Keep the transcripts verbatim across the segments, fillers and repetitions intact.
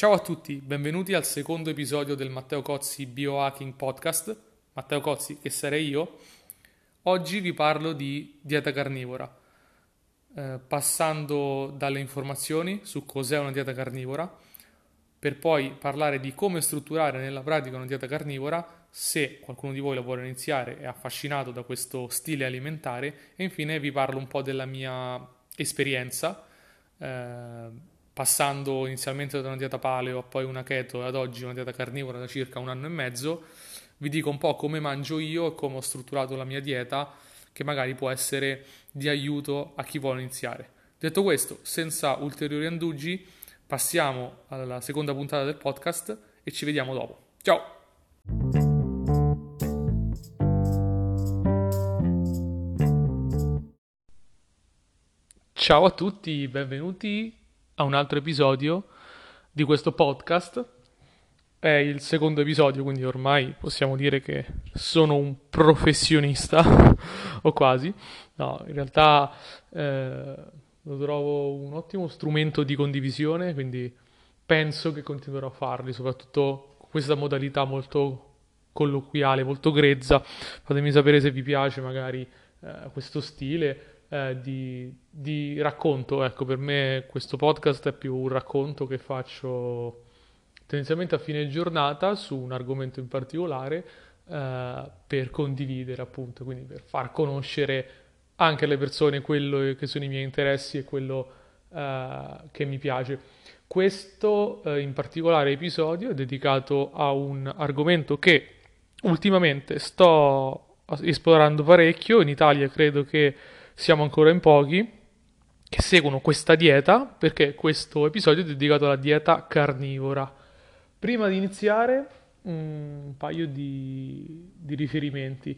Ciao a tutti, benvenuti al secondo episodio del Matteo Cozzi Biohacking Podcast. Matteo Cozzi, che sarei io. Oggi vi parlo di dieta carnivora, eh, passando dalle informazioni su cos'è una dieta carnivora, per poi parlare di come strutturare nella pratica una dieta carnivora, se qualcuno di voi la vuole iniziare, è affascinato da questo stile alimentare, e infine vi parlo un po' della mia esperienza, eh, passando inizialmente da una dieta paleo a poi una keto e ad oggi una dieta carnivora da circa un anno e mezzo. Vi dico un po' come mangio io e come ho strutturato la mia dieta, che magari può essere di aiuto a chi vuole iniziare. Detto questo, senza ulteriori indugi, passiamo alla seconda puntata del podcast e ci vediamo dopo. Ciao! Ciao a tutti, benvenuti a un altro episodio di questo podcast. È il secondo episodio, quindi ormai possiamo dire che sono un professionista o quasi. No, in realtà eh, lo trovo un ottimo strumento di condivisione, quindi penso che continuerò a farli, soprattutto questa modalità molto colloquiale, molto grezza. Fatemi sapere se vi piace magari eh, questo stile Eh, di, di racconto. Ecco, per me questo podcast è più un racconto che faccio tendenzialmente a fine giornata su un argomento in particolare, eh, per condividere, appunto, quindi per far conoscere anche alle persone quello che sono i miei interessi e quello eh, che mi piace. Questo eh, in particolare episodio è dedicato a un argomento che ultimamente sto esplorando parecchio. In Italia credo che siamo ancora in pochi che seguono questa dieta, perché questo episodio è dedicato alla dieta carnivora. Prima di iniziare, un paio di, di riferimenti.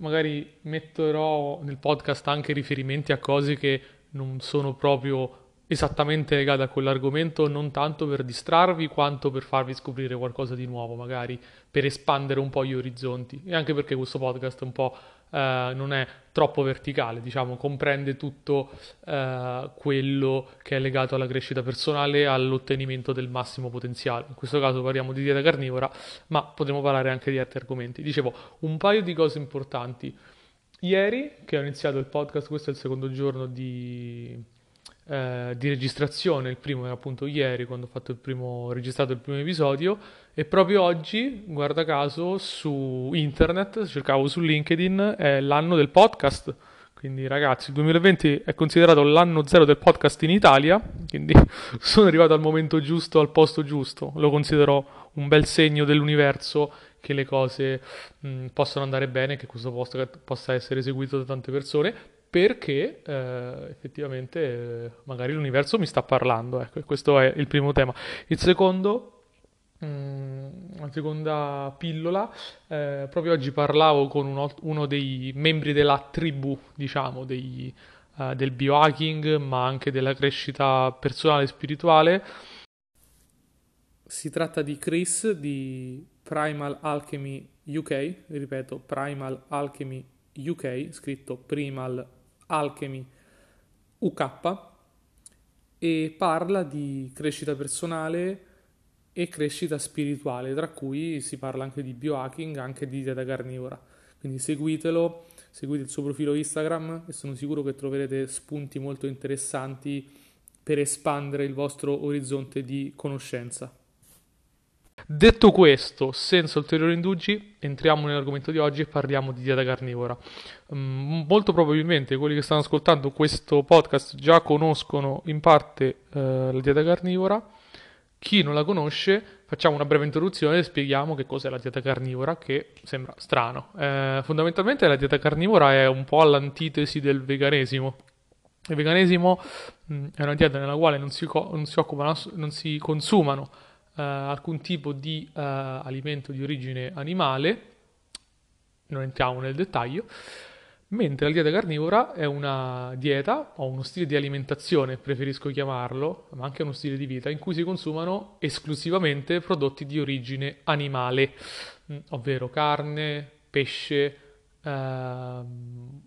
Magari metterò nel podcast anche riferimenti a cose che non sono proprio esattamente legate a quell'argomento, non tanto per distrarvi quanto per farvi scoprire qualcosa di nuovo, magari per espandere un po' gli orizzonti, e anche perché questo podcast un po' Uh, non è troppo verticale, diciamo, comprende tutto uh, quello che è legato alla crescita personale, all'ottenimento del massimo potenziale. In questo caso parliamo di dieta carnivora, ma potremmo parlare anche di altri argomenti. Dicevo, un paio di cose importanti. Ieri, che ho iniziato il podcast, questo è il secondo giorno di, uh, di registrazione, il primo era appunto ieri, quando ho fatto il primo, ho registrato il primo episodio, e proprio oggi, guarda caso, su internet, cercavo su LinkedIn, è l'anno del podcast. Quindi ragazzi, il duemilaventi è considerato l'anno zero del podcast in Italia, quindi sono arrivato al momento giusto, al posto giusto. Lo considero un bel segno dell'universo che le cose mh, possano andare bene, che questo podcast possa essere seguito da tante persone, perché eh, effettivamente eh, magari l'universo mi sta parlando. Ecco, questo è il primo tema. Il secondo, una seconda pillola, eh, proprio oggi parlavo con uno, uno dei membri della tribù, diciamo, dei, eh, del biohacking, ma anche della crescita personale e spirituale. Si tratta di Chris di Primal Alchemy U K, ripeto, Primal Alchemy U K, scritto Primal Alchemy U K, e parla di crescita personale e crescita spirituale, tra cui si parla anche di biohacking, anche di dieta carnivora. Quindi seguitelo, seguite il suo profilo Instagram e sono sicuro che troverete spunti molto interessanti per espandere il vostro orizzonte di conoscenza. Detto questo, senza ulteriori indugi, entriamo nell'argomento di oggi e parliamo di dieta carnivora. Mm, molto probabilmente quelli che stanno ascoltando questo podcast già conoscono in parte eh, la dieta carnivora. Chi non la conosce, facciamo una breve introduzione e spieghiamo che cos'è la dieta carnivora, che sembra strano. Eh, fondamentalmente la dieta carnivora è un po' all'antitesi del veganesimo. Il veganesimo mh, è una dieta nella quale non si, co- non si, occupano, non si consumano eh, alcun tipo di eh, alimento di origine animale, non entriamo nel dettaglio, mentre la dieta carnivora è una dieta, o uno stile di alimentazione, preferisco chiamarlo, ma anche uno stile di vita, in cui si consumano esclusivamente prodotti di origine animale, ovvero carne, pesce, ehm,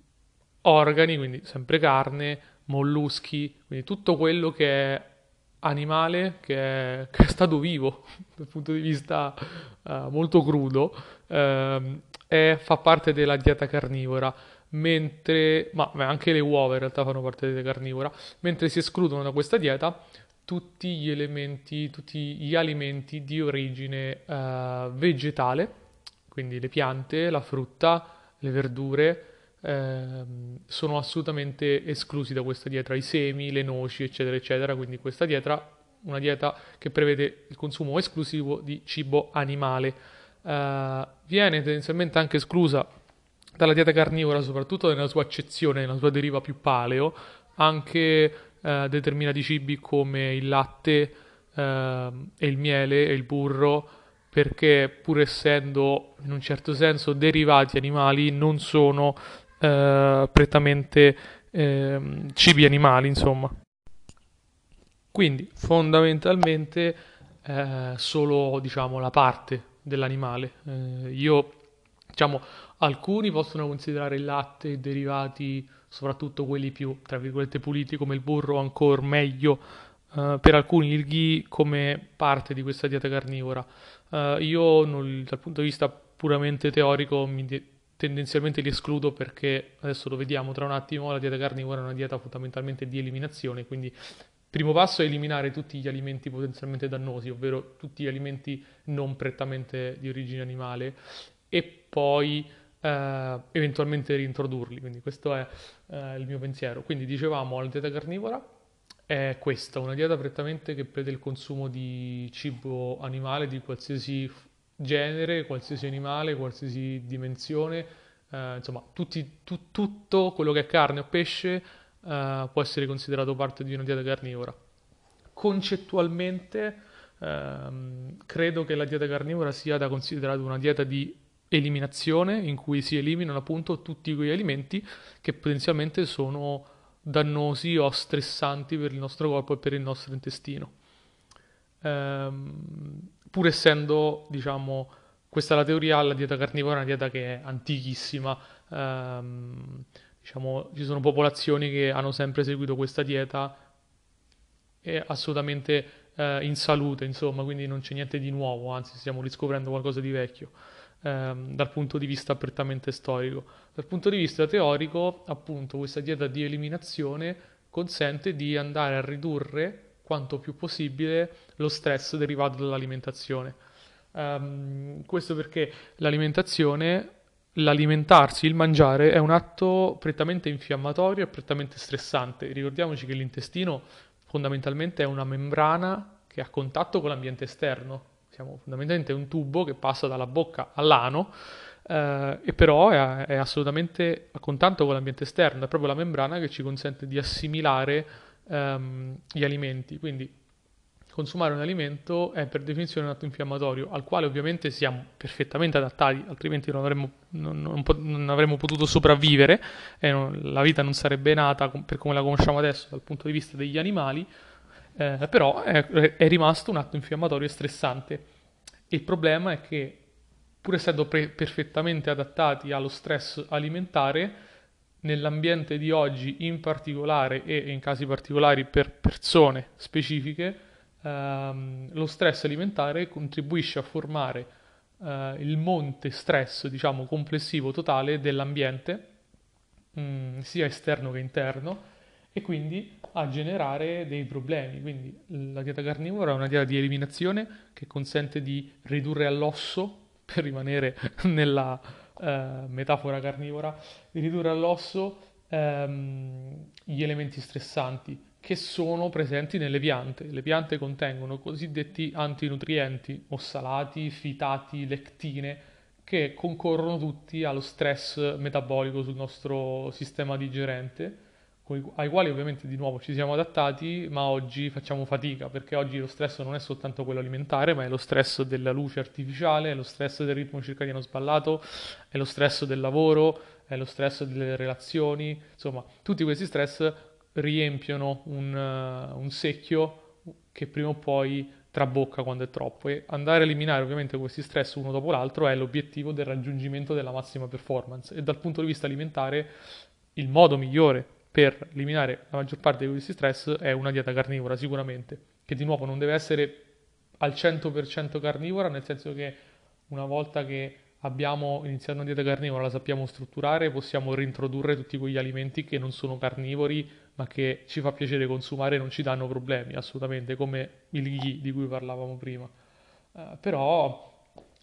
organi, quindi sempre carne, molluschi, quindi tutto quello che è animale che è, che è stato vivo dal punto di vista uh, molto crudo, uh, è, fa parte della dieta carnivora, mentre ma anche le uova in realtà fanno parte della dieta carnivora, mentre si escludono da questa dieta tutti gli elementi, tutti gli alimenti di origine uh, vegetale, quindi le piante, la frutta, le verdure, sono assolutamente esclusi da questa dieta, i semi, le noci, eccetera eccetera. Quindi questa dieta, una dieta che prevede il consumo esclusivo di cibo animale, uh, viene tendenzialmente anche esclusa dalla dieta carnivora, soprattutto nella sua accezione, nella sua deriva più paleo, anche uh, determinati cibi come il latte uh, e il miele e il burro, perché pur essendo in un certo senso derivati animali non sono Uh, prettamente uh, cibi animali, insomma. Quindi fondamentalmente uh, solo, diciamo, la parte dell'animale. Uh, io, diciamo, alcuni possono considerare il latte e derivati, soprattutto quelli più tra virgolette puliti come il burro, ancora meglio uh, per alcuni il ghee, come parte di questa dieta carnivora. Uh, io non, dal punto di vista puramente teorico mi de- tendenzialmente li escludo, perché adesso lo vediamo tra un attimo. La dieta carnivora è una dieta fondamentalmente di eliminazione, quindi il primo passo è eliminare tutti gli alimenti potenzialmente dannosi, ovvero tutti gli alimenti non prettamente di origine animale, e poi eh, eventualmente reintrodurli. Quindi questo è eh, il mio pensiero. Quindi dicevamo, la dieta carnivora è questa, una dieta prettamente che prevede il consumo di cibo animale di qualsiasi genere, qualsiasi animale, qualsiasi dimensione, eh, insomma tutti, tu, tutto quello che è carne o pesce eh, può essere considerato parte di una dieta carnivora. Concettualmente ehm, credo che la dieta carnivora sia da considerare una dieta di eliminazione, in cui si eliminano appunto tutti quegli alimenti che potenzialmente sono dannosi o stressanti per il nostro corpo e per il nostro intestino. Ehm, pur essendo, diciamo, questa è la teoria, la dieta carnivora è una dieta che è antichissima, ehm, diciamo, ci sono popolazioni che hanno sempre seguito questa dieta, è assolutamente eh, in salute, insomma, quindi non c'è niente di nuovo, anzi stiamo riscoprendo qualcosa di vecchio, ehm, dal punto di vista prettamente storico. Dal punto di vista teorico, appunto, questa dieta di eliminazione consente di andare a ridurre quanto più possibile lo stress derivato dall'alimentazione. Um, questo perché l'alimentazione, l'alimentarsi, il mangiare è un atto prettamente infiammatorio e prettamente stressante. Ricordiamoci che l'intestino fondamentalmente è una membrana che ha contatto con l'ambiente esterno. Siamo fondamentalmente un tubo che passa dalla bocca all'ano, eh, e però è, è assolutamente a contatto con l'ambiente esterno, è proprio la membrana che ci consente di assimilare gli alimenti. Quindi consumare un alimento è per definizione un atto infiammatorio, al quale ovviamente siamo perfettamente adattati, altrimenti non avremmo, non, non, non avremmo potuto sopravvivere, eh, non, la vita non sarebbe nata per come la conosciamo adesso dal punto di vista degli animali, eh, però è, è rimasto un atto infiammatorio e stressante. Il problema è che, pur essendo pre- perfettamente adattati allo stress alimentare, nell'ambiente di oggi in particolare, e in casi particolari per persone specifiche, ehm, lo stress alimentare contribuisce a formare eh, il monte stress, diciamo, complessivo totale dell'ambiente, mh, sia esterno che interno, e quindi a generare dei problemi. Quindi la dieta carnivora è una dieta di eliminazione che consente di ridurre all'osso, per rimanere nella Uh, metafora carnivora, di ridurre all'osso um, gli elementi stressanti che sono presenti nelle piante. Le piante contengono cosiddetti antinutrienti o salati, fitati, lectine, che concorrono tutti allo stress metabolico sul nostro sistema digerente, ai quali ovviamente di nuovo ci siamo adattati, ma oggi facciamo fatica, perché oggi lo stress non è soltanto quello alimentare, ma è lo stress della luce artificiale, è lo stress del ritmo circadiano sballato, è lo stress del lavoro, è lo stress delle relazioni. Insomma, tutti questi stress riempiono un, uh, un secchio che prima o poi trabocca quando è troppo, e andare a eliminare ovviamente questi stress uno dopo l'altro è l'obiettivo del raggiungimento della massima performance. E dal punto di vista alimentare il modo migliore per eliminare la maggior parte di questi stress è una dieta carnivora, sicuramente. che di nuovo non deve essere al cento per cento carnivora, nel senso che una volta che abbiamo iniziato una dieta carnivora, la sappiamo strutturare, possiamo reintrodurre tutti quegli alimenti che non sono carnivori ma che ci fa piacere consumare e non ci danno problemi, assolutamente, come il ghee di cui parlavamo prima. Uh, però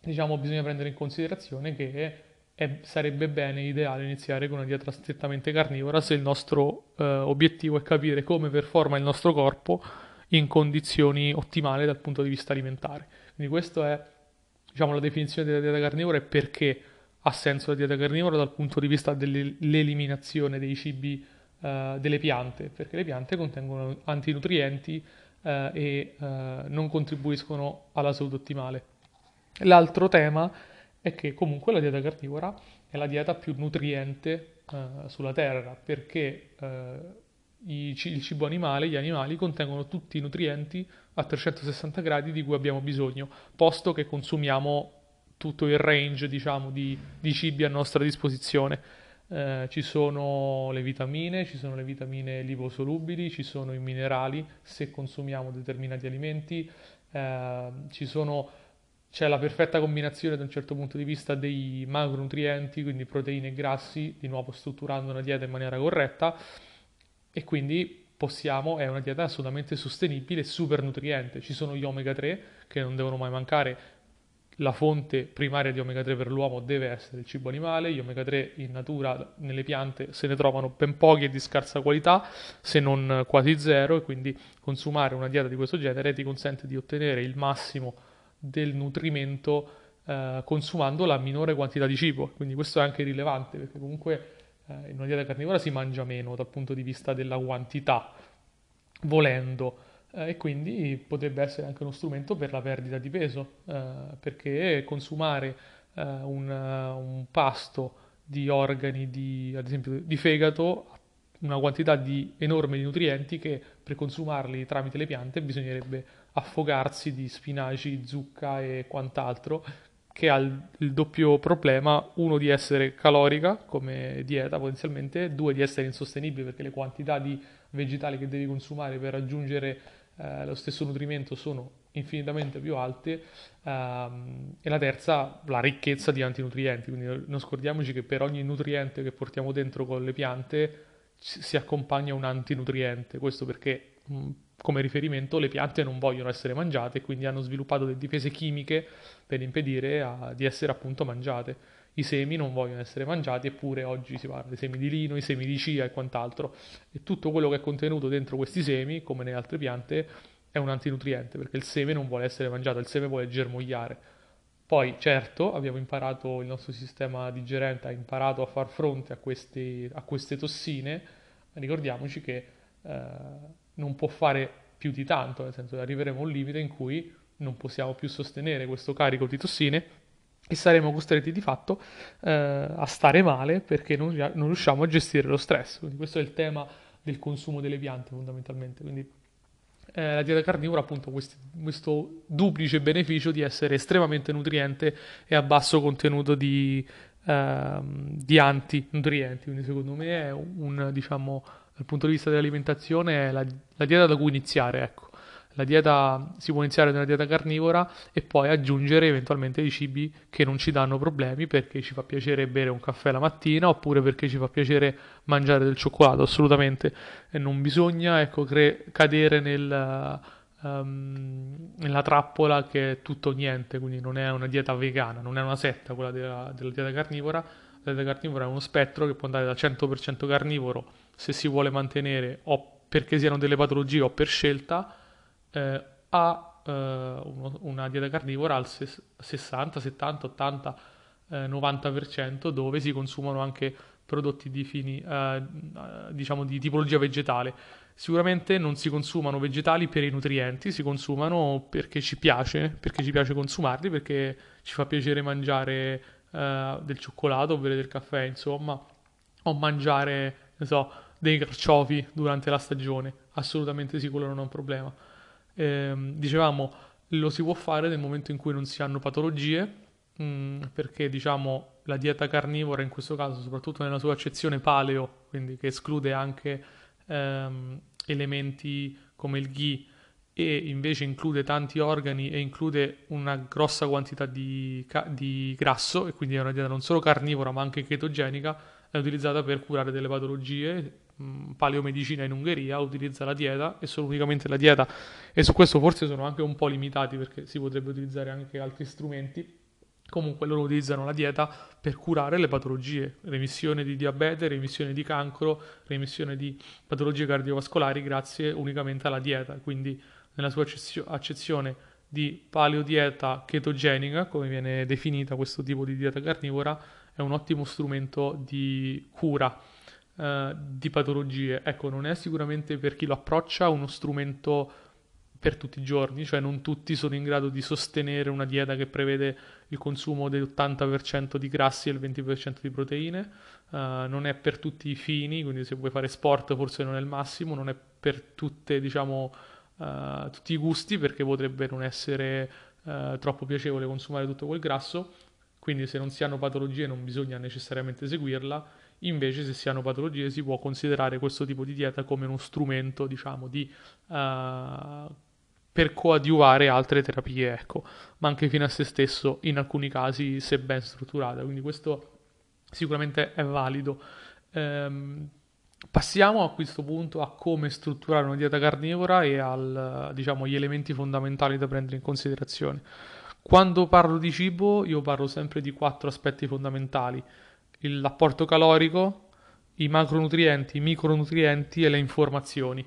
diciamo bisogna prendere in considerazione che è, sarebbe bene, ideale, iniziare con una dieta strettamente carnivora se il nostro uh, obiettivo è capire come performa il nostro corpo in condizioni ottimali dal punto di vista alimentare. Quindi questo è, diciamo, la definizione della dieta carnivora e perché ha senso la dieta carnivora dal punto di vista dell'eliminazione dei cibi uh, delle piante, perché le piante contengono antinutrienti uh, e uh, non contribuiscono alla salute ottimale. L'altro tema è che comunque la dieta carnivora è la dieta più nutriente uh, sulla terra, perché uh, i, il cibo animale, gli animali contengono tutti i nutrienti a trecentosessanta gradi di cui abbiamo bisogno, posto che consumiamo tutto il range, diciamo, di, di cibi a nostra disposizione. Eh, ci sono le vitamine, ci sono le vitamine liposolubili, ci sono i minerali se consumiamo determinati alimenti, eh, ci sono, c'è la perfetta combinazione da un certo punto di vista dei macronutrienti, quindi proteine e grassi, di nuovo strutturando una dieta in maniera corretta, e quindi possiamo, è una dieta assolutamente sostenibile e super nutriente. Ci sono gli omega tre che non devono mai mancare, la fonte primaria di omega tre per l'uomo deve essere il cibo animale. Gli omega tre in natura, nelle piante, se ne trovano ben pochi e di scarsa qualità, se non quasi zero, e quindi consumare una dieta di questo genere ti consente di ottenere il massimo del nutrimento eh, consumando la minore quantità di cibo. Quindi questo è anche rilevante, perché comunque in una dieta carnivora si mangia meno dal punto di vista della quantità, volendo, eh, e quindi potrebbe essere anche uno strumento per la perdita di peso, eh, perché consumare eh, un, un pasto di organi, di, ad esempio di fegato, una quantità di, enorme di nutrienti che per consumarli tramite le piante bisognerebbe affogarsi di spinaci, zucca e quant'altro, che ha il, il doppio problema: uno, di essere calorica come dieta potenzialmente; due, di essere insostenibile, perché le quantità di vegetali che devi consumare per raggiungere eh, lo stesso nutrimento sono infinitamente più alte, ehm, e la terza, la ricchezza di antinutrienti. Quindi non scordiamoci che per ogni nutriente che portiamo dentro con le piante ci, si accompagna un antinutriente. Questo perché mh, come riferimento le piante non vogliono essere mangiate, quindi hanno sviluppato delle difese chimiche per impedire a, di essere appunto mangiate. I semi non vogliono essere mangiati, eppure oggi si parla dei semi di lino, i semi di chia e quant'altro, e tutto quello che è contenuto dentro questi semi, come nelle altre piante, è un antinutriente, perché il seme non vuole essere mangiato, il seme vuole germogliare. Poi certo, abbiamo imparato, il nostro sistema digerente ha imparato a far fronte a, questi, a queste tossine, ma ricordiamoci che eh, non può fare più di tanto, nel senso che arriveremo a un limite in cui non possiamo più sostenere questo carico di tossine e saremo costretti di fatto eh, a stare male, perché non, non riusciamo a gestire lo stress. Quindi questo è il tema del consumo delle piante fondamentalmente. Quindi eh, la dieta carnivora ha appunto questi, questo duplice beneficio di essere estremamente nutriente e a basso contenuto di, eh, di antinutrienti. Quindi secondo me è un, diciamo, dal punto di vista dell'alimentazione è la, la dieta da cui iniziare, ecco. La dieta, si può iniziare nella dieta carnivora e poi aggiungere eventualmente i cibi che non ci danno problemi, perché ci fa piacere bere un caffè la mattina, oppure perché ci fa piacere mangiare del cioccolato, assolutamente. E non bisogna, ecco, cre- cadere nel, um, nella trappola che è tutto o niente. Quindi non è una dieta vegana, non è una setta quella della, della dieta carnivora. La dieta carnivora è uno spettro che può andare da cento per cento carnivoro, se si vuole mantenere, o perché siano delle patologie o per scelta, eh, a eh, uno, una dieta carnivora al sessanta, settanta, ottanta, novanta per cento, dove si consumano anche prodotti di fini, eh, diciamo, di tipologia vegetale. Sicuramente non si consumano vegetali per i nutrienti, si consumano perché ci piace, perché ci piace consumarli, perché ci fa piacere mangiare eh, del cioccolato, bere del caffè, insomma, o mangiare, non so, dei carciofi durante la stagione, assolutamente sì, quello non è un problema. Eh, dicevamo, lo si può fare nel momento in cui non si hanno patologie, mh, perché diciamo la dieta carnivora in questo caso, soprattutto nella sua accezione paleo, quindi che esclude anche ehm, elementi come il ghee e invece include tanti organi e include una grossa quantità di, ca- di grasso, e quindi è una dieta non solo carnivora ma anche chetogenica, è utilizzata per curare delle patologie. Paleomedicina in Ungheria utilizza la dieta e solo unicamente la dieta, e su questo forse sono anche un po' limitati perché si potrebbe utilizzare anche altri strumenti. Comunque loro utilizzano la dieta per curare le patologie, remissione di diabete, remissione di cancro, remissione di patologie cardiovascolari grazie unicamente alla dieta. Quindi nella sua accezione di paleodieta chetogenica, come viene definita questo tipo di dieta carnivora, è un ottimo strumento di cura eh, di patologie. Ecco, non è sicuramente per chi lo approccia uno strumento per tutti i giorni, cioè non tutti sono in grado di sostenere una dieta che prevede il consumo dell'ottanta per cento di grassi e il venti per cento di proteine, uh, non è per tutti i fini, quindi se vuoi fare sport forse non è il massimo, non è per tutte, diciamo, uh, tutti i gusti, perché potrebbe non essere uh, troppo piacevole consumare tutto quel grasso, quindi se non si hanno patologie non bisogna necessariamente seguirla. Invece se si hanno patologie si può considerare questo tipo di dieta come uno strumento, diciamo, di uh, per coadiuvare altre terapie, ecco, ma anche fino a se stesso in alcuni casi se ben strutturata, quindi questo sicuramente è valido. Ehm, passiamo a questo punto a come strutturare una dieta carnivora e al, diciamo, agli elementi fondamentali da prendere in considerazione. Quando parlo di cibo io parlo sempre di quattro aspetti fondamentali: l'apporto calorico, i macronutrienti, i micronutrienti e le informazioni.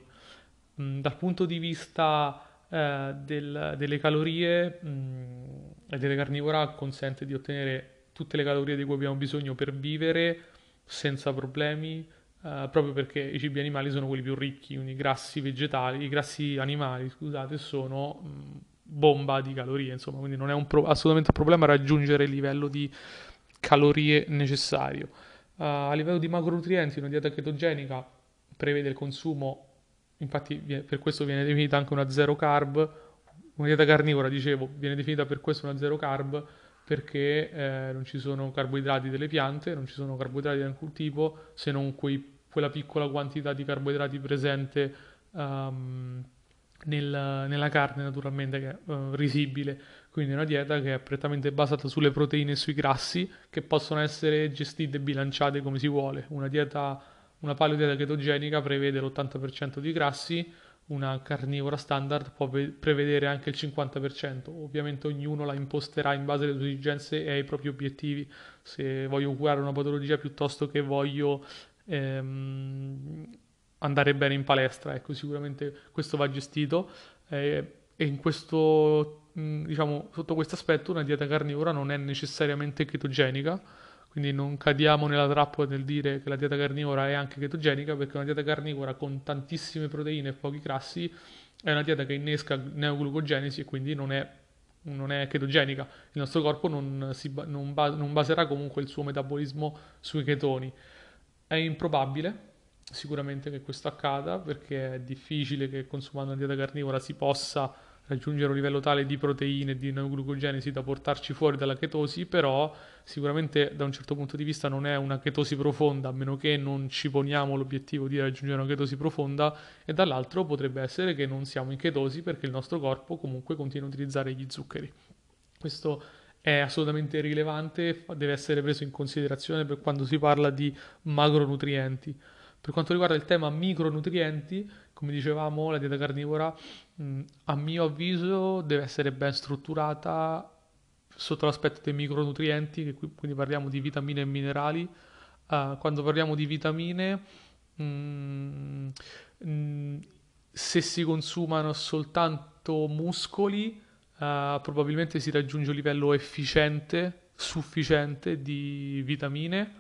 Mh, dal punto di vista Eh, del, delle calorie mh, e delle carnivora consente di ottenere tutte le calorie di cui abbiamo bisogno per vivere senza problemi, eh, proprio perché i cibi animali sono quelli più ricchi, quindi i grassi vegetali, i grassi animali, scusate, sono mh, bomba di calorie, insomma, quindi non è un pro- assolutamente un problema raggiungere il livello di calorie necessario. Uh, a livello di macronutrienti, una dieta chetogenica prevede il consumo, infatti per questo viene definita anche una zero carb, una dieta carnivora, dicevo, viene definita per questo una zero carb, perché eh, non ci sono carboidrati delle piante, non ci sono carboidrati da alcun tipo, se non quei, quella piccola quantità di carboidrati presente um, nel, nella carne, naturalmente, che è uh, risibile. Quindi è una dieta che è prettamente basata sulle proteine e sui grassi, che possono essere gestite e bilanciate come si vuole. Una dieta Una paleodieta chetogenica prevede l'ottanta per cento di grassi, una carnivora standard può prevedere anche il cinquanta per cento. Ovviamente ognuno la imposterà in base alle sue esigenze e ai propri obiettivi. Se voglio curare una patologia piuttosto che voglio ehm, andare bene in palestra, ecco, sicuramente questo va gestito. Eh, e in questo, mh, diciamo, sotto questo aspetto una dieta carnivora non è necessariamente chetogenica. Quindi non cadiamo nella trappola del dire che la dieta carnivora è anche chetogenica, perché una dieta carnivora con tantissime proteine e pochi grassi è una dieta che innesca neoglucogenesi e quindi non è, non è chetogenica. Il nostro corpo non, si, non, bas- non baserà comunque il suo metabolismo sui chetoni. È improbabile sicuramente che questo accada, perché è difficile che consumando una dieta carnivora si possa raggiungere un livello tale di proteine e di neoglucogenesi da portarci fuori dalla chetosi, però sicuramente da un certo punto di vista non è una chetosi profonda, a meno che non ci poniamo l'obiettivo di raggiungere una chetosi profonda, e dall'altro potrebbe essere che non siamo in chetosi perché il nostro corpo comunque continua a utilizzare gli zuccheri. Questo è assolutamente rilevante, deve essere preso in considerazione per quando si parla di macronutrienti. Per quanto riguarda il tema micronutrienti, come dicevamo, la dieta carnivora, mh, a mio avviso, deve essere ben strutturata sotto l'aspetto dei micronutrienti, che qui, quindi parliamo di vitamine e minerali. Uh, quando parliamo di vitamine, mh, mh, se si consumano soltanto muscoli, uh, probabilmente si raggiunge un livello efficiente, sufficiente di vitamine.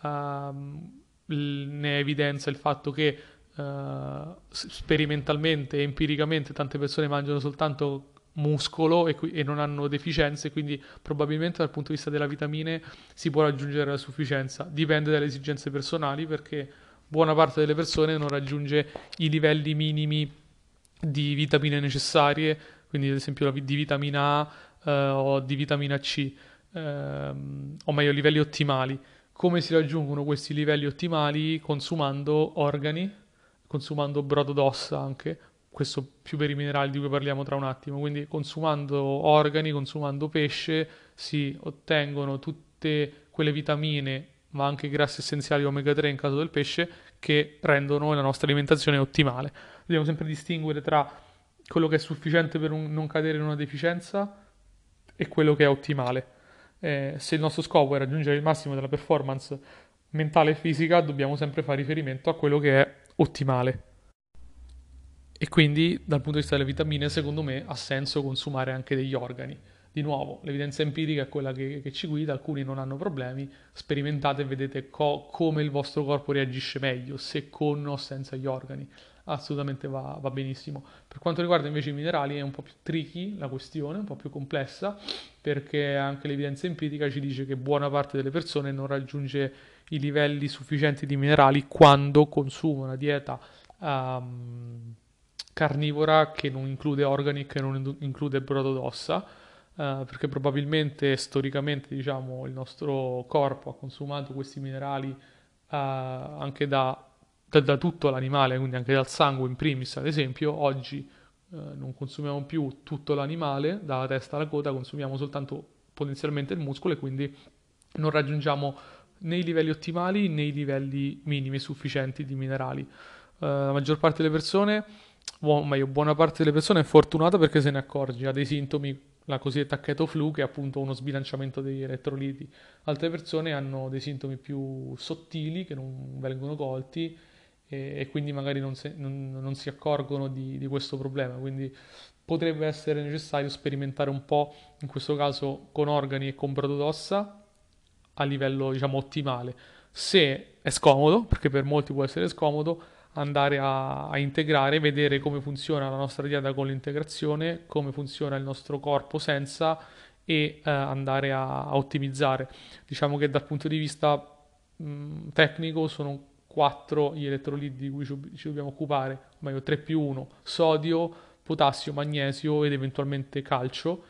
Uh, ne evidenzia il fatto che Uh, sperimentalmente e empiricamente tante persone mangiano soltanto muscolo e, qui- e non hanno deficienze, quindi probabilmente dal punto di vista della vitamine si può raggiungere la sufficienza. Dipende dalle esigenze personali, perché buona parte delle persone non raggiunge i livelli minimi di vitamine necessarie, quindi ad esempio la vi- di vitamina A uh, o di vitamina C, uh, o meglio livelli ottimali. Come si raggiungono questi livelli ottimali? Consumando organi, consumando brodo d'ossa anche, questo più per i minerali di cui parliamo tra un attimo. Quindi consumando organi, consumando pesce, si ottengono tutte quelle vitamine, ma anche grassi essenziali omega tre in caso del pesce, che rendono la nostra alimentazione ottimale. Dobbiamo sempre distinguere tra quello che è sufficiente per un, non cadere in una deficienza e quello che è ottimale. Eh, se il nostro scopo è raggiungere il massimo della performance mentale e fisica, dobbiamo sempre fare riferimento a quello che è ottimale. E quindi dal punto di vista delle vitamine, secondo me, ha senso consumare anche degli organi. Di nuovo, l'evidenza empirica è quella che, che ci guida, alcuni non hanno problemi, sperimentate e vedete co- come il vostro corpo reagisce meglio, se con o senza gli organi. Assolutamente va, va benissimo. Per quanto riguarda invece i minerali è un po' più tricky la questione, un po' più complessa, perché anche l'evidenza empirica ci dice che buona parte delle persone non raggiunge i livelli sufficienti di minerali quando consuma una dieta um, carnivora che non include organi, che non include brodo d'ossa, eh, perché probabilmente storicamente, diciamo, il nostro corpo ha consumato questi minerali eh, anche da, da, da tutto l'animale, quindi anche dal sangue in primis. Ad esempio oggi eh, non consumiamo più tutto l'animale, dalla testa alla coda, consumiamo soltanto potenzialmente il muscolo e quindi non raggiungiamo né i livelli ottimali né i livelli minimi sufficienti di minerali. Eh, la maggior parte delle persone, o meglio, buona parte delle persone è fortunata perché se ne accorge, ha dei sintomi, la cosiddetta keto flu, che è appunto uno sbilanciamento degli elettroliti. Altre persone hanno dei sintomi più sottili che non vengono colti e, e quindi magari non, se, non, non si accorgono di, di questo problema, quindi potrebbe essere necessario sperimentare un po', in questo caso con organi e con brodo d'ossa a livello, diciamo, ottimale. Se è scomodo, perché per molti può essere scomodo, andare a, a integrare, vedere come funziona la nostra dieta con l'integrazione, come funziona il nostro corpo senza, e eh, andare a, a ottimizzare. Diciamo che dal punto di vista mh, tecnico sono quattro gli elettroliti di cui ci, ci dobbiamo occupare, o meglio tre più uno, sodio, potassio, magnesio ed eventualmente calcio.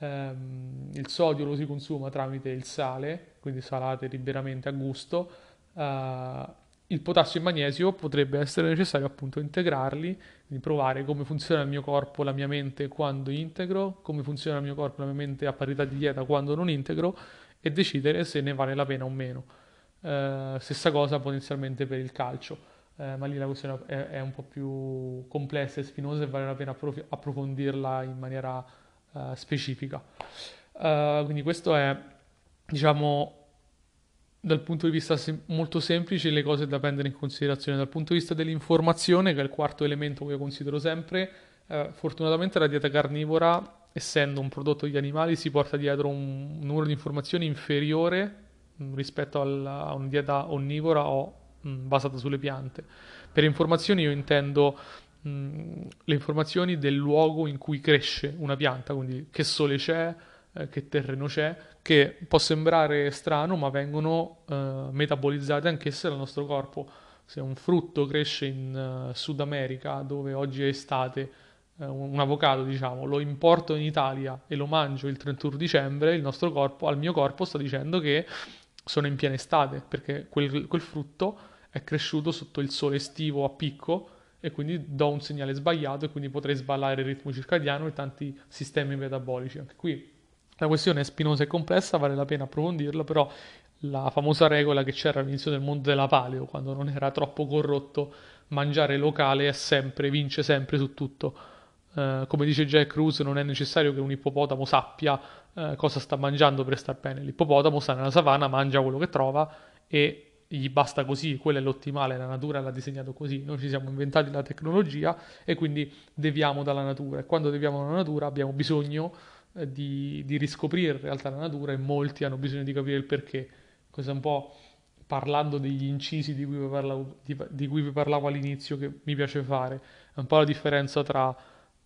Ehm, il sodio lo si consuma tramite il sale, quindi salate liberamente a gusto. Ehm, Il potassio e il magnesio potrebbe essere necessario appunto integrarli, quindi provare come funziona il mio corpo, la mia mente quando integro, come funziona il mio corpo, la mia mente a parità di dieta quando non integro, e decidere se ne vale la pena o meno. Eh, stessa cosa potenzialmente per il calcio, eh, ma lì la questione è, è un po' più complessa e spinosa e vale la pena approf- approfondirla in maniera eh, specifica. Eh, quindi questo è, diciamo, dal punto di vista sem- molto semplice le cose da prendere in considerazione. Dal punto di vista dell'informazione, che è il quarto elemento che io considero sempre, eh, fortunatamente la dieta carnivora, essendo un prodotto degli animali, si porta dietro un, un numero di informazioni inferiore mh, rispetto alla, a una dieta onnivora o mh, basata sulle piante. Per informazioni io intendo mh, le informazioni del luogo in cui cresce una pianta, quindi che sole c'è, che terreno c'è, che può sembrare strano ma vengono eh, metabolizzate anch'esse dal nostro corpo. Se un frutto cresce in uh, Sud America, dove oggi è estate, eh, un avocado, diciamo, lo importo in Italia e lo mangio il trentuno dicembre, il nostro corpo, al mio corpo, sta dicendo che sono in piena estate, perché quel, quel frutto è cresciuto sotto il sole estivo a picco, e quindi do un segnale sbagliato e quindi potrei sballare il ritmo circadiano e tanti sistemi metabolici. Anche qui la questione è spinosa e complessa, vale la pena approfondirla, però la famosa regola che c'era all'inizio del mondo della paleo, quando non era troppo corrotto, mangiare locale è sempre, vince sempre su tutto. Eh, come dice Jack Cruz, non è necessario che un ippopotamo sappia eh, cosa sta mangiando per star bene. L'ippopotamo sta nella savana, mangia quello che trova e gli basta così, quello è l'ottimale, la natura l'ha disegnato così, noi ci siamo inventati la tecnologia e quindi deviamo dalla natura, e quando deviamo dalla natura abbiamo bisogno Di, di riscoprire in realtà la natura, e molti hanno bisogno di capire il perché. Cosa un po', parlando degli incisi di cui vi parlavo, di, di cui vi parlavo all'inizio, che mi piace fare, è un po' la differenza tra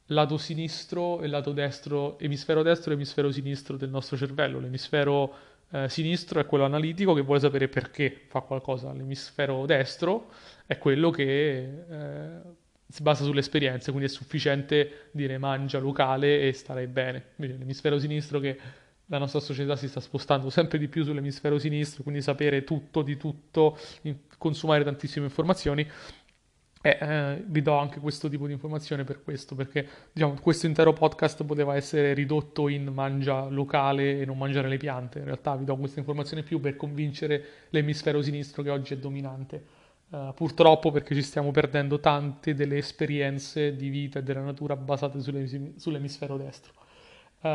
lato sinistro e lato destro, emisfero destro e emisfero sinistro del nostro cervello. L'emisfero eh, sinistro è quello analitico, che vuole sapere perché fa qualcosa, l'emisfero destro è quello che eh, si basa sulle esperienze, quindi è sufficiente dire mangia locale e starai bene. Invece l'emisfero sinistro, che la nostra società si sta spostando sempre di più sull'emisfero sinistro, quindi sapere tutto di tutto, consumare tantissime informazioni, E eh, vi do anche questo tipo di informazione per questo, perché diciamo questo intero podcast poteva essere ridotto in mangia locale e non mangiare le piante. In realtà vi do questa informazione più per convincere l'emisfero sinistro che oggi è dominante, uh, purtroppo, perché ci stiamo perdendo tante delle esperienze di vita e della natura basate sulle, sull'emisfero destro. Uh,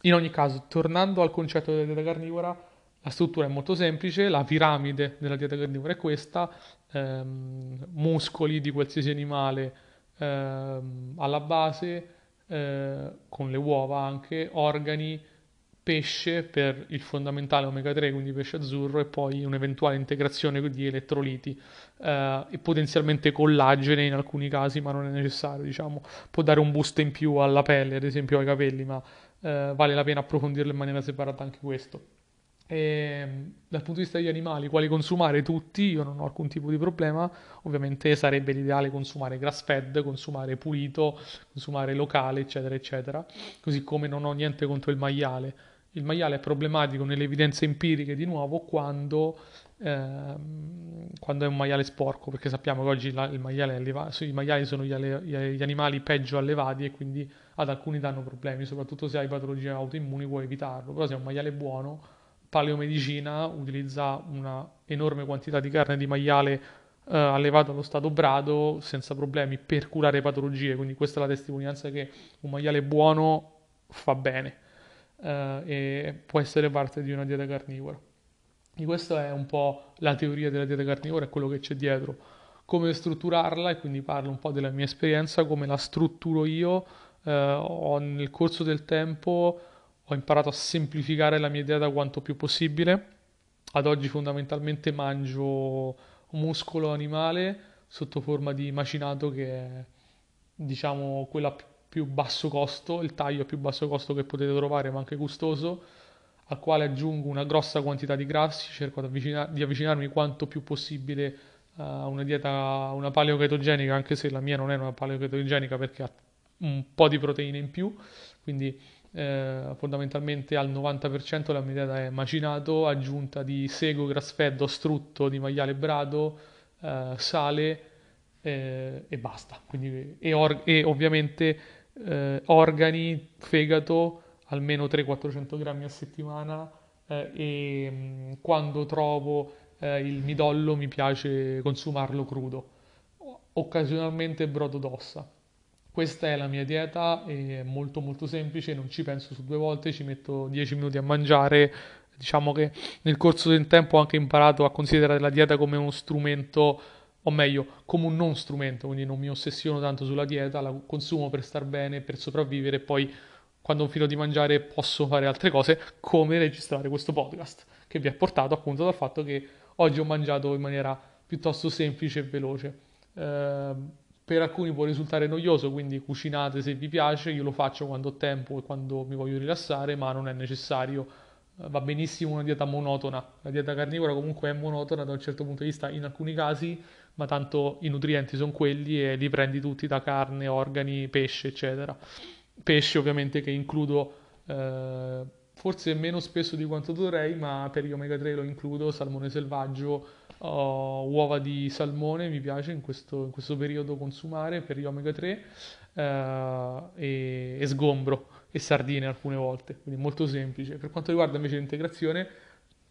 in ogni caso, tornando al concetto della dieta carnivora, la struttura è molto semplice, la piramide della dieta carnivora è questa: ehm, muscoli di qualsiasi animale ehm, alla base, eh, con le uova anche, organi, pesce per il fondamentale omega tre, quindi pesce azzurro, e poi un'eventuale integrazione di elettroliti eh, e potenzialmente collagene in alcuni casi, ma non è necessario, diciamo. Può dare un boost in più alla pelle, ad esempio ai capelli, ma eh, vale la pena approfondirlo in maniera separata anche questo. E dal punto di vista degli animali, quali consumare? Tutti, io non ho alcun tipo di problema. Ovviamente sarebbe l'ideale consumare grass fed, consumare pulito, consumare locale, eccetera eccetera, così come non ho niente contro il maiale. Il maiale è problematico nelle evidenze empiriche, di nuovo, quando, ehm, quando è un maiale sporco, perché sappiamo che oggi la, il maiale è alleva- i maiali sono gli, alle- gli animali peggio allevati, e quindi ad alcuni danno problemi, soprattutto se hai patologie autoimmuni puoi evitarlo. Però se è un maiale buono, Paleomedicina utilizza una enorme quantità di carne di maiale eh, allevata allo stato brado senza problemi per curare patologie, quindi questa è la testimonianza che un maiale buono fa bene eh, e può essere parte di una dieta carnivora. E questa è un po' la teoria della dieta carnivora e quello che c'è dietro, come strutturarla, e quindi parlo un po' della mia esperienza, come la strutturo io. Eh, ho, nel corso del tempo ho imparato a semplificare la mia dieta quanto più possibile. Ad oggi fondamentalmente mangio muscolo animale sotto forma di macinato, che è, diciamo, quella più, più basso costo, il taglio più basso costo che potete trovare, ma anche gustoso, al quale aggiungo una grossa quantità di grassi. Cerco di, avvicina- di avvicinarmi quanto più possibile a una dieta, una paleochetogenica, anche se la mia non è una paleochetogenica perché ha un po' di proteine in più, quindi Eh, fondamentalmente al novanta per cento la mia dieta è macinato, aggiunta di sego grass fed o strutto di maiale brado, eh, sale eh, e basta. Quindi, e, or- e ovviamente eh, organi, fegato, almeno tre-quattrocento grammi a settimana, eh, e mh, quando trovo eh, il midollo mi piace consumarlo crudo, occasionalmente brodo d'ossa. Questa è la mia dieta, è molto molto semplice, non ci penso su due volte, ci metto dieci minuti a mangiare. Diciamo che nel corso del tempo ho anche imparato a considerare la dieta come uno strumento, o meglio, come un non strumento, quindi non mi ossessiono tanto sulla dieta, la consumo per star bene, per sopravvivere, e poi quando ho finito di mangiare posso fare altre cose, come registrare questo podcast, che vi è portato appunto dal fatto che oggi ho mangiato in maniera piuttosto semplice e veloce. Eh, Per alcuni può risultare noioso, quindi cucinate se vi piace. Io lo faccio quando ho tempo e quando mi voglio rilassare, ma non è necessario. Va benissimo una dieta monotona. La dieta carnivora comunque è monotona da un certo punto di vista in alcuni casi, ma tanto i nutrienti sono quelli e li prendi tutti da carne, organi, pesce, eccetera. Pesce ovviamente che includo eh, forse meno spesso di quanto dovrei, ma per gli omega tre lo includo, salmone selvaggio. Oh, uova di salmone mi piace in questo, in questo periodo consumare per gli omega tre, eh, e, e sgombro e sardine alcune volte, quindi molto semplice. Per quanto riguarda invece l'integrazione,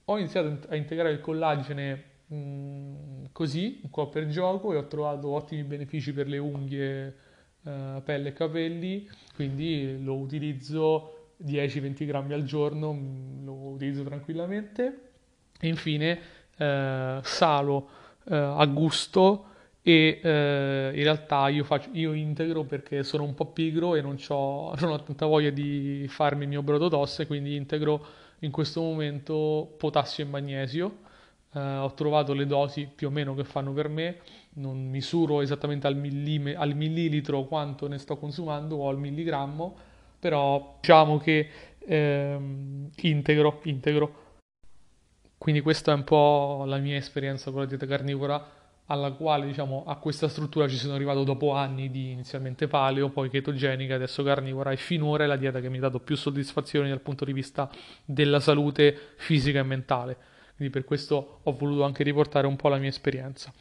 ho iniziato a integrare il collagene mh, così, un po' per gioco, e ho trovato ottimi benefici per le unghie, eh, pelle e capelli, quindi lo utilizzo dieci venti grammi al giorno, lo utilizzo tranquillamente. E infine Eh, salo eh, a gusto, e eh, in realtà io, faccio, io integro perché sono un po' pigro e non, c'ho, non ho tanta voglia di farmi il mio brodo d'ossa, e quindi integro in questo momento potassio e magnesio. eh, ho trovato le dosi più o meno che fanno per me, non misuro esattamente al, millime, al millilitro quanto ne sto consumando o al milligrammo, però diciamo che ehm, integro integro Quindi questa è un po' la mia esperienza con la dieta carnivora, alla quale, diciamo, a questa struttura ci sono arrivato dopo anni di inizialmente paleo, poi chetogenica, adesso carnivora, e finora è la dieta che mi ha dato più soddisfazioni dal punto di vista della salute fisica e mentale. Quindi per questo ho voluto anche riportare un po' la mia esperienza.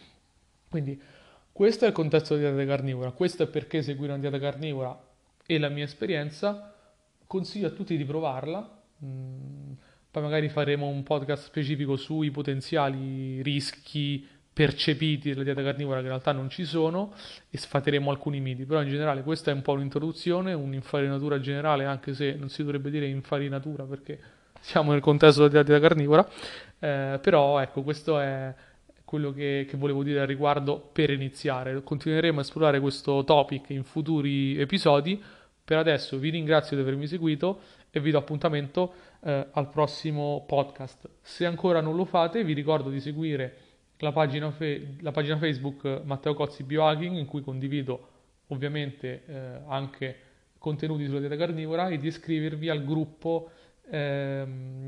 Quindi Questo è il contesto della dieta carnivora, questo è perché seguire una dieta carnivora e la mia esperienza. Consiglio a tutti di provarla, poi magari faremo un podcast specifico sui potenziali rischi percepiti della dieta carnivora, che in realtà non ci sono, e sfateremo alcuni miti, però in generale questa è un po' un'introduzione, un'infarinatura generale, anche se non si dovrebbe dire infarinatura perché siamo nel contesto della dieta carnivora, eh, però ecco, questo è quello che, che volevo dire al riguardo per iniziare. Continueremo a esplorare questo topic in futuri episodi. Per adesso vi ringrazio di avermi seguito e vi do appuntamento eh, al prossimo podcast. Se ancora non lo fate, vi ricordo di seguire La pagina, fe- la pagina Facebook Matteo Cozzi Biohacking, in cui condivido ovviamente eh, anche contenuti sulla dieta carnivora, e di iscrivervi al gruppo eh,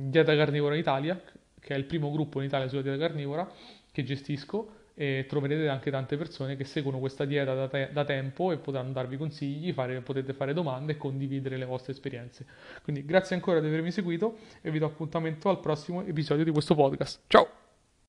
Dieta Carnivora in Italia, che è il primo gruppo in Italia sulla dieta carnivora che gestisco, e troverete anche tante persone che seguono questa dieta da, te- da tempo e potranno darvi consigli, fare, potete fare domande e condividere le vostre esperienze. Quindi grazie ancora di avermi seguito e vi do appuntamento al prossimo episodio di questo podcast. Ciao!